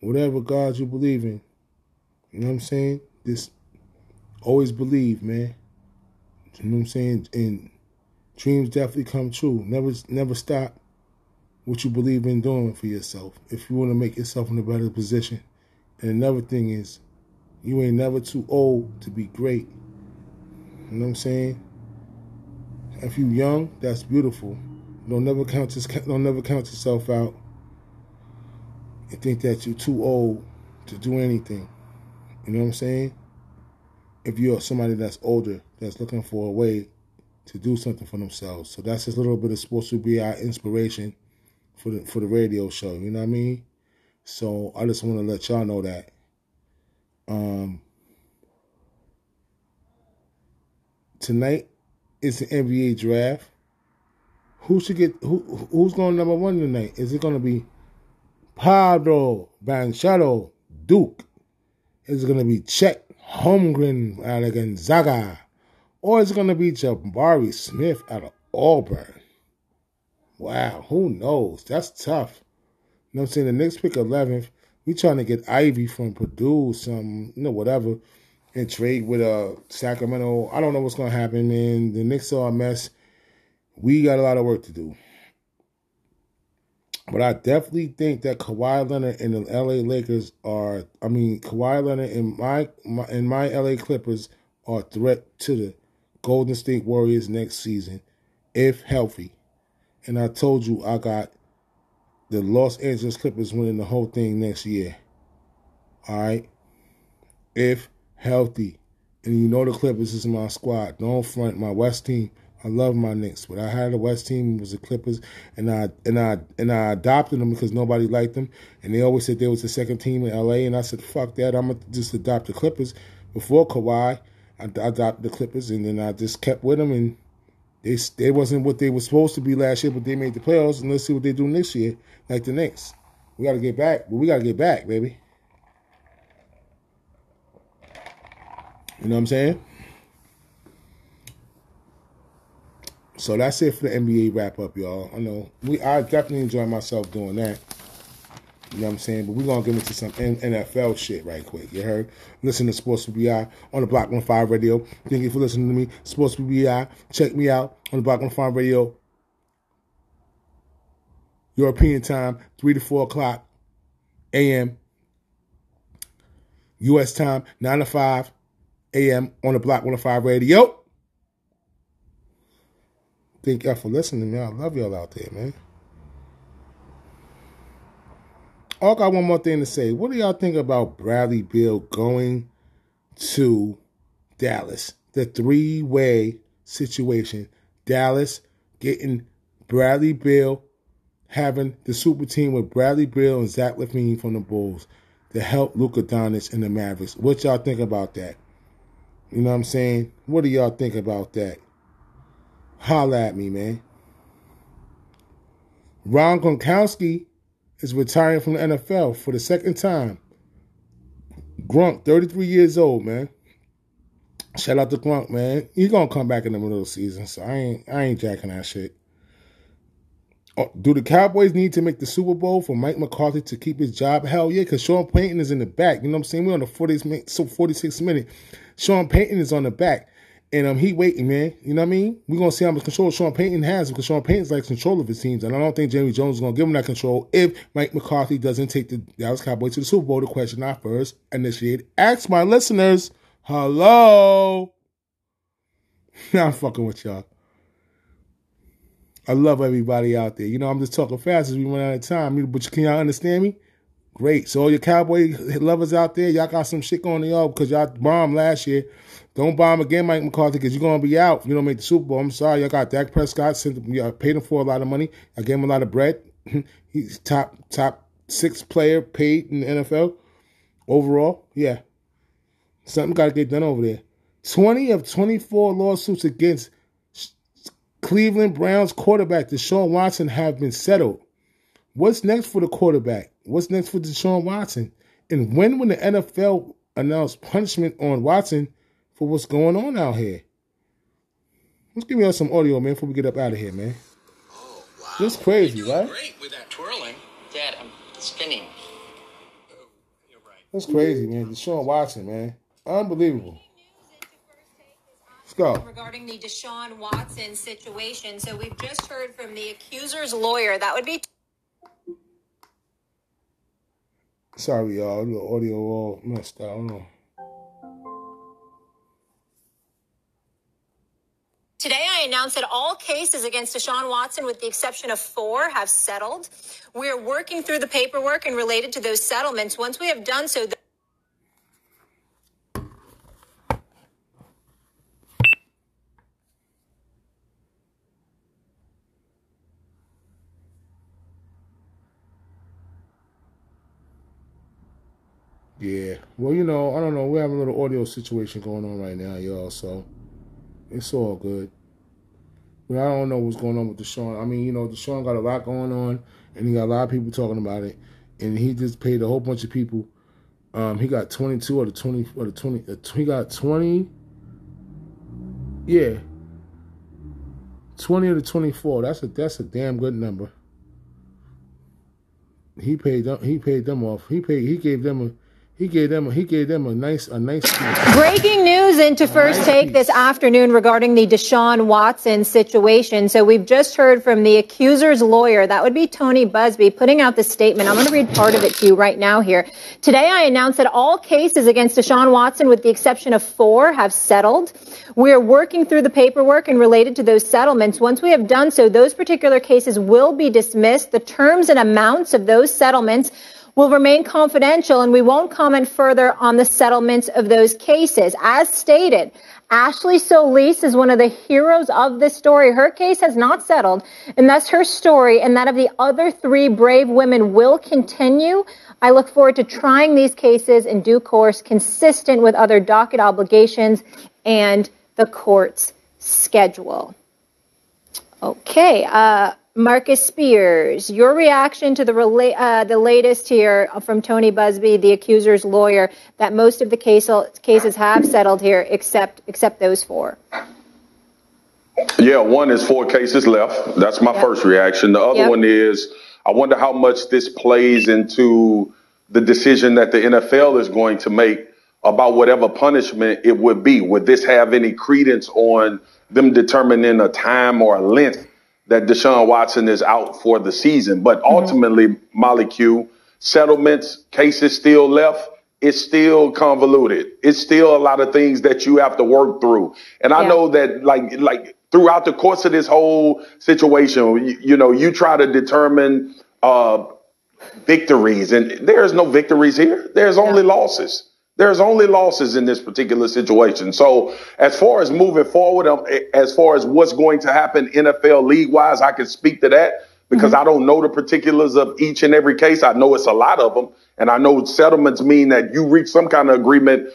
whatever God you believe in, you know what I'm saying? Just always believe, man. You know what I'm saying? And dreams definitely come true. Never stop what you believe in doing for yourself if you want to make yourself in a better position. And another thing is, you ain't never too old to be great. You know what I'm saying? If you young, that's beautiful. Don't never count yourself out and think that you're too old to do anything. You know what I'm saying? If you're somebody that's older, that's looking for a way to do something for themselves. So that's just a little bit of supposed to be our inspiration for the radio show. You know what I mean? So I just want to let y'all know that. Tonight is the NBA draft. Who's going number one tonight? Is it going to be Pablo Banchero, Duke? Is it going to be Chet Holmgren out of Gonzaga? Or is it going to be Jabari Smith out of Auburn? Wow, who knows? That's tough. You know what I'm saying? The next pick, 11th, we trying to get Ivy from Purdue, some, you know, whatever, and trade with Sacramento. I don't know what's going to happen, man. The Knicks are a mess. We got a lot of work to do. But I definitely think that Kawhi Leonard and the LA Lakers are, I mean, Kawhi Leonard and my LA Clippers are a threat to the Golden State Warriors next season, if healthy. And I told you I got the Los Angeles Clippers winning the whole thing next year. All right? If healthy. And you know the Clippers is my squad. Don't front my West team. I love my Knicks. When I had the West team, it was the Clippers, and I adopted them because nobody liked them, and they always said they was the second team in LA, and I said, fuck that, I'm going to just adopt the Clippers. Before Kawhi, I adopted the Clippers, and then I just kept with them, and they wasn't what they were supposed to be last year, but they made the playoffs, and let's see what they do next year, like the Knicks. We got to get back, but we got to get back, baby. You know what I'm saying? So that's it for the NBA wrap-up, y'all. I know. I definitely enjoy myself doing that. You know what I'm saying? But we're going to get into some NFL shit right quick. You heard? Listen to Sports BI on the Block 15 Radio. Thank you for listening to me. Sports BI. Check me out on the Block 15 Radio. European time, 3 to 4 o'clock a.m. U.S. time, 9 to 5 a.m. on the Block 15 Radio. Thank y'all for listening, man. I love y'all out there, man. I got one more thing to say. What do y'all think about Bradley Beal going to Dallas? The three-way situation. Dallas getting Bradley Beal, having the super team with Bradley Beal and Zach LaVine from the Bulls to help Luka Doncic and the Mavericks. What y'all think about that? You know what I'm saying? What do y'all think about that? Holla at me, man. Ron Gronkowski is retiring from the NFL for the second time. Gronk, 33 years old, man. Shout out to Klunk, man. He's gonna come back in the middle of the season, so I ain't jacking that shit. Oh, do the Cowboys need to make the Super Bowl for Mike McCarthy to keep his job? Hell yeah, because Sean Payton is in the back. You know what I'm saying? We're on the 46th minute. Sean Payton is on the back, and he waiting, man. You know what I mean? We're going to see how much control Sean Payton has because Sean Payton's like control of his teams, and I don't think Jerry Jones is going to give him that control if Mike McCarthy doesn't take the Dallas Cowboys to the Super Bowl. The question I first initiated. Ask my listeners. Hello? I'm fucking with y'all. I love everybody out there. You know, I'm just talking fast as we run out of time. But can y'all understand me? Great. So all your Cowboy lovers out there, y'all got some shit going on y'all because y'all bombed last year. Don't bomb again, Mike McCarthy, because you're going to be out. You don't make the Super Bowl. I'm sorry. Y'all got Dak Prescott. Y'all paid him for a lot of money. I gave him a lot of bread. He's top six player paid in the NFL overall. Yeah. Something got to get done over there. 20 of 24 lawsuits against Cleveland Browns quarterback Deshaun Watson have been settled. What's next for the quarterback? What's next for Deshaun Watson? And when will the NFL announce punishment on Watson for what's going on out here? Let's give me some audio, man, before we get up out of here, man. Oh, wow. That's crazy, right? You're doing great with that twirling. Dad, I'm spinning. Oh, you're right. That's crazy, man. Deshaun Watson, man. Unbelievable. Regarding the Deshaun Watson situation. So we've just heard from the accuser's lawyer. That would be... Sorry, y'all. The audio all messed up. I don't know. Today, I announced that all cases against Deshaun Watson, with the exception of 4, have settled. We're working through the paperwork and related to those settlements. Once we have done so... Yeah, well, you know, I don't know. We're having a little audio situation going on right now, y'all, so it's all good. But I don't know what's going on with Deshaun. I mean, you know, Deshaun got a lot going on, and he got a lot of people talking about it, and he just paid a whole bunch of people. He got 22 out of 20, or the 20, he got 20, yeah, 20 out of 24. That's a damn good number. He gave them a nice breaking news into First Take this afternoon regarding the Deshaun Watson situation. So we've just heard from the accuser's lawyer. That would be Tony Busby putting out the statement. I'm going to read part of it to you right now here. Today, I announced that all cases against Deshaun Watson, with the exception of 4, have settled. We're working through the paperwork and related to those settlements. Once we have done so, those particular cases will be dismissed. The terms and amounts of those settlements will remain confidential, and we won't comment further on the settlements of those cases. As stated, Ashley Solis is one of the heroes of this story. Her case has not settled, and thus her story and that of the other 3 brave women will continue. I look forward to trying these cases in due course, consistent with other docket obligations and the court's schedule. Okay, Marcus Spears, your reaction to the latest here from Tony Busby, the accuser's lawyer, that most of the cases have settled here except those 4. Yeah, one is 4 cases left. That's my first reaction. The other one is, I wonder how much this plays into the decision that the NFL is going to make about whatever punishment it would be. Would this have any credence on them determining a time or a length that Deshaun Watson is out for the season? But ultimately, Molly Q, settlements, cases still left. It's still convoluted. It's still a lot of things that you have to work through. And I know that like throughout the course of this whole situation, you know, you try to determine victories, and there's no victories here. There's only losses. There's only losses in this particular situation. So as far as moving forward, as far as what's going to happen NFL league-wise, I can speak to that because I don't know the particulars of each and every case. I know it's a lot of them, and I know settlements mean that you reach some kind of agreement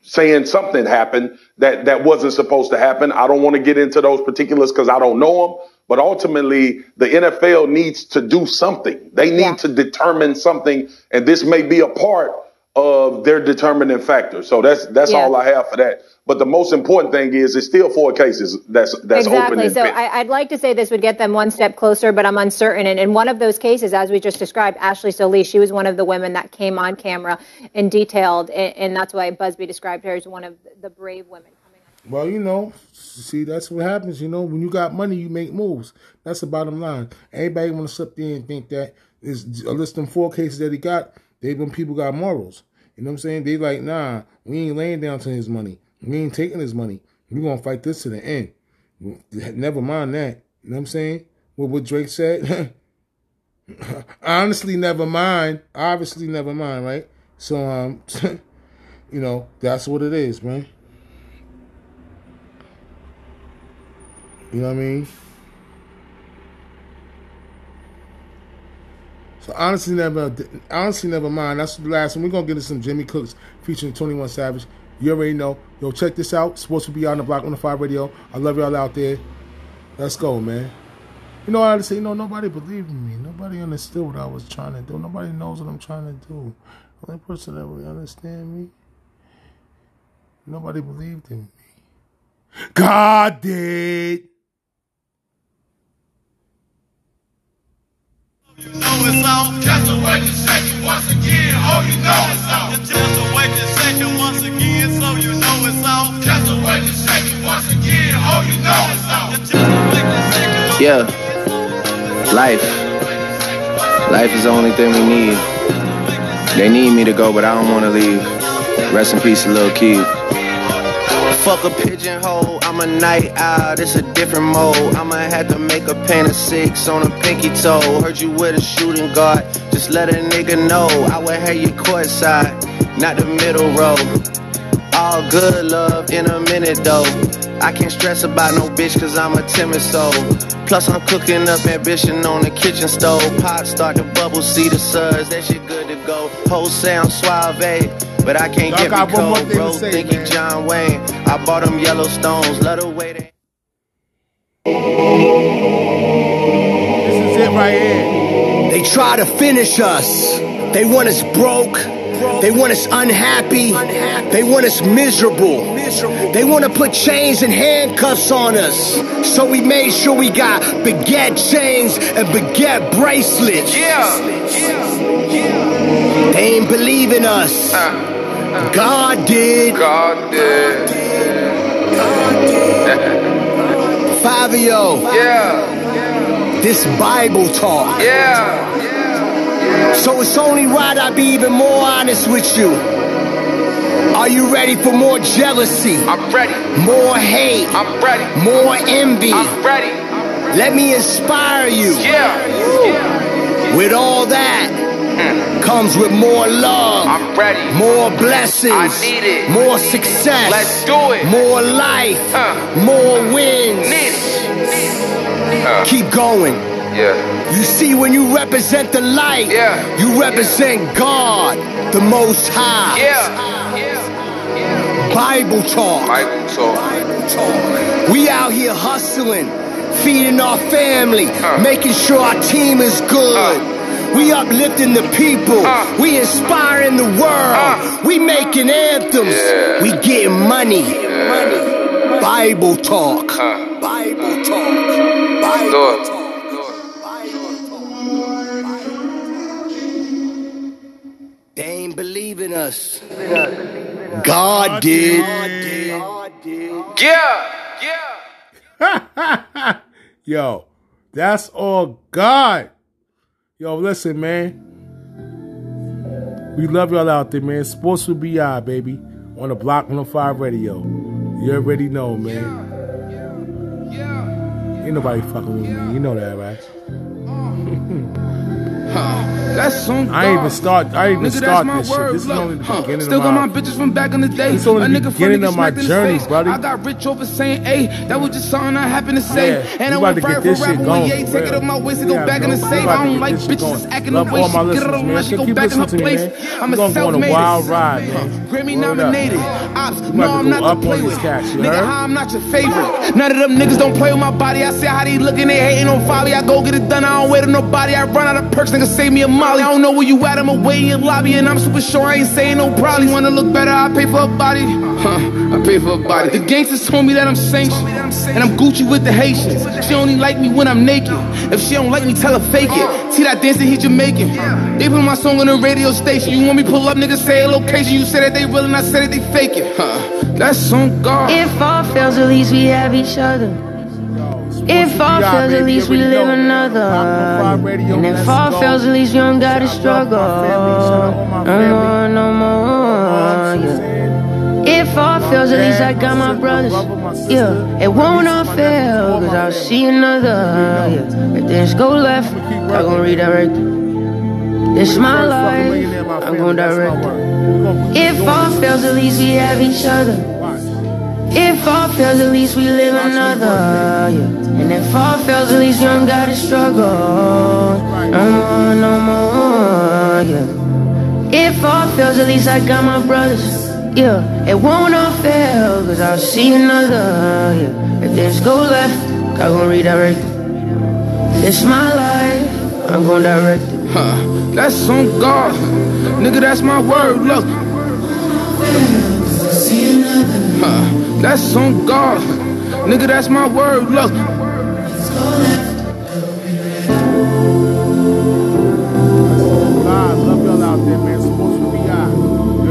saying something happened that wasn't supposed to happen. I don't want to get into those particulars because I don't know them. But ultimately, the NFL needs to do something. They need to determine something, and this may be a part of their determining factor. So that's all I have for that. But the most important thing is it's still 4 cases that's open. Exactly. So I'd like to say this would get them one step closer, but I'm uncertain. And in one of those cases, as we just described, Ashley Solis, she was one of the women that came on camera and detailed, and that's why Busby described her as one of the brave women. Well, you know, see, that's what happens. You know, when you got money, you make moves. That's the bottom line. Anybody want to slip there and think that is a list of 4 cases that he got, they when people got morals. You know what I'm saying? They like, nah, we ain't laying down to his money. We ain't taking his money. We're going to fight this to the end. Never mind that. You know what I'm saying? What Drake said? Honestly, never mind. Obviously, never mind, right? So, you know, that's what it is, man. You know what I mean? So honestly, never mind. That's the last one. We're going to get into some Jimmy Cooks featuring 21 Savage. You already know. Yo, check this out. It's supposed to be on the block on the 5 radio. I love y'all out there. Let's go, man. You know, I had to say, you know, nobody believed in me. Nobody understood what I was trying to do. Nobody knows what I'm trying to do. The only person that really understand me, nobody believed in me. God did. You know it's all just a waiting second once again. Oh, you know it's all just a waiting second once again. So you know it's all just a waiting second once again. Oh, you know it's all just a waiting second. Yeah, life is the only thing we need. They need me to go, but I don't want to leave. Rest in peace, Lil' Keith. Fuck a pigeonhole, I'm a night owl, it's a different mode. I'ma have to make a pan of 6 on a pinky toe. Heard you with a shooting guard, just let a nigga know. I would have you courtside, not the middle row. All good love in a minute though. I can't stress about no bitch cause I'm a timid soul. Plus I'm cooking up ambition on the kitchen stove. Pot start to bubble, see the suds, that shit good to go. Whole sound suave, but I can't get me cold, bro, think you John Wayne. I bought them Yellowstones, let her wait. This is it right here. They try to finish us. They want us broke. They want us unhappy. They want us miserable. They want to put chains and handcuffs on us. So we made sure we got baguette chains and baguette bracelets. Yeah. They ain't believe in us. God did. God did. 5-0. Yeah. This Bible talk. Yeah. So it's only right I be even more honest with you. Are you ready for more jealousy? I'm ready. More hate? I'm ready. More envy? I'm ready. Let me inspire you. Yeah. With all that comes with more love. I'm ready. More blessings. I need it. More success. Let's do it. More life. More wins. Keep going. Yeah. You see, when you represent the light, you represent God, the Most High. Yeah. Bible talk. We out here hustling, feeding our family, making sure our team is good. We uplifting the people. We inspiring the world. We making anthems. Yeah. We getting money. Yeah. Bible talk. They ain't believe in us. God did. Yeah. Yo, that's all God. Yo, listen, man. We love y'all out there, man. Sports with BI, baby. On the block 105 radio. You already know, man. Ain't nobody fucking with me. You know that, right? I ain't even start this shit. This is only the beginning of my... Still got my bitches from back in the day. It's only the beginning of my journey, buddy. I got rich over saying, hey, that was just something I happened to say. And I went prior for rapping when Ye take it up my waist and go back in the safe. I don't like bitches acting the way she get it up my shit, go back in her place. I'm a self-made Grammy nominated. Ops, no, I'm not to play with. Nigga, I'm not your favorite. None of them niggas don't play with my body. I say how they looking, they hating on folly. I go get it done, I don't wait on nobody. I run out of perks, nigga, save me a money. Molly. I don't know where you at, I'm away in lobby, and I'm super sure I ain't saying no probably. Wanna look better, I pay for a body. I pay for a body. The gangsters told me that I'm sanctioned, and I'm Gucci with the Haitians. She only like me when I'm naked. If she don't like me, tell her fake it. See that dancing, he Jamaican. They put my song on the radio station. You want me pull up, nigga, say a location. You said that they real, and I said that they fake it. That's on God. If all fails, at least we have each other. If all fails, at least we live another. And if all fails, at least you don't gotta struggle. No more, no more. If all fails, at least I got my brothers. Yeah, it won't all fail, cause I'll see another. Yeah, if things go left, I'm gonna redirect it. It's my life, I'm gonna direct it. If all fails, at least we have each other. If all fails, at least we live another, yeah. And if all fails, at least you don't gotta struggle. No more, no more, yeah. If all fails, at least I got my brothers, yeah. It won't all fail, cause I'll see another, yeah. If things go left, I'm gonna redirect it. It's my life, I'm gonna direct it. That's on God, nigga, that's my word, look. See another. That's on God, nigga, that's my word, look. Love y'all out there, man. Sports with BI. You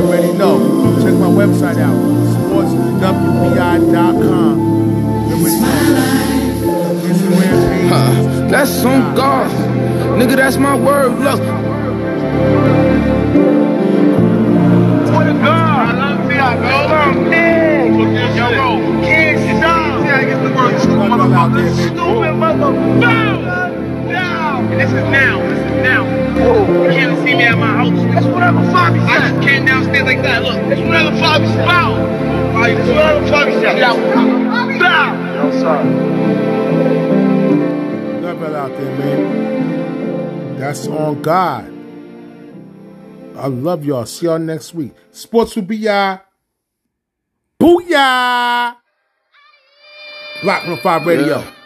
already know. Check my website out, sportswbi.com. That's on God, nigga, that's my word, look. What a God, I love BI, go. This is now, this is now. You can't see me at my house. That's whatever Fabi said. I just came downstairs like that. Look, that's whatever Fabi said. Bow. Alright, that's whatever Fabi said. Bow. I'm sorry. Love that out there, man. That's on God. I love y'all. See y'all next week. Sports with BI. Booyah! Rock 105 Radio. Yeah.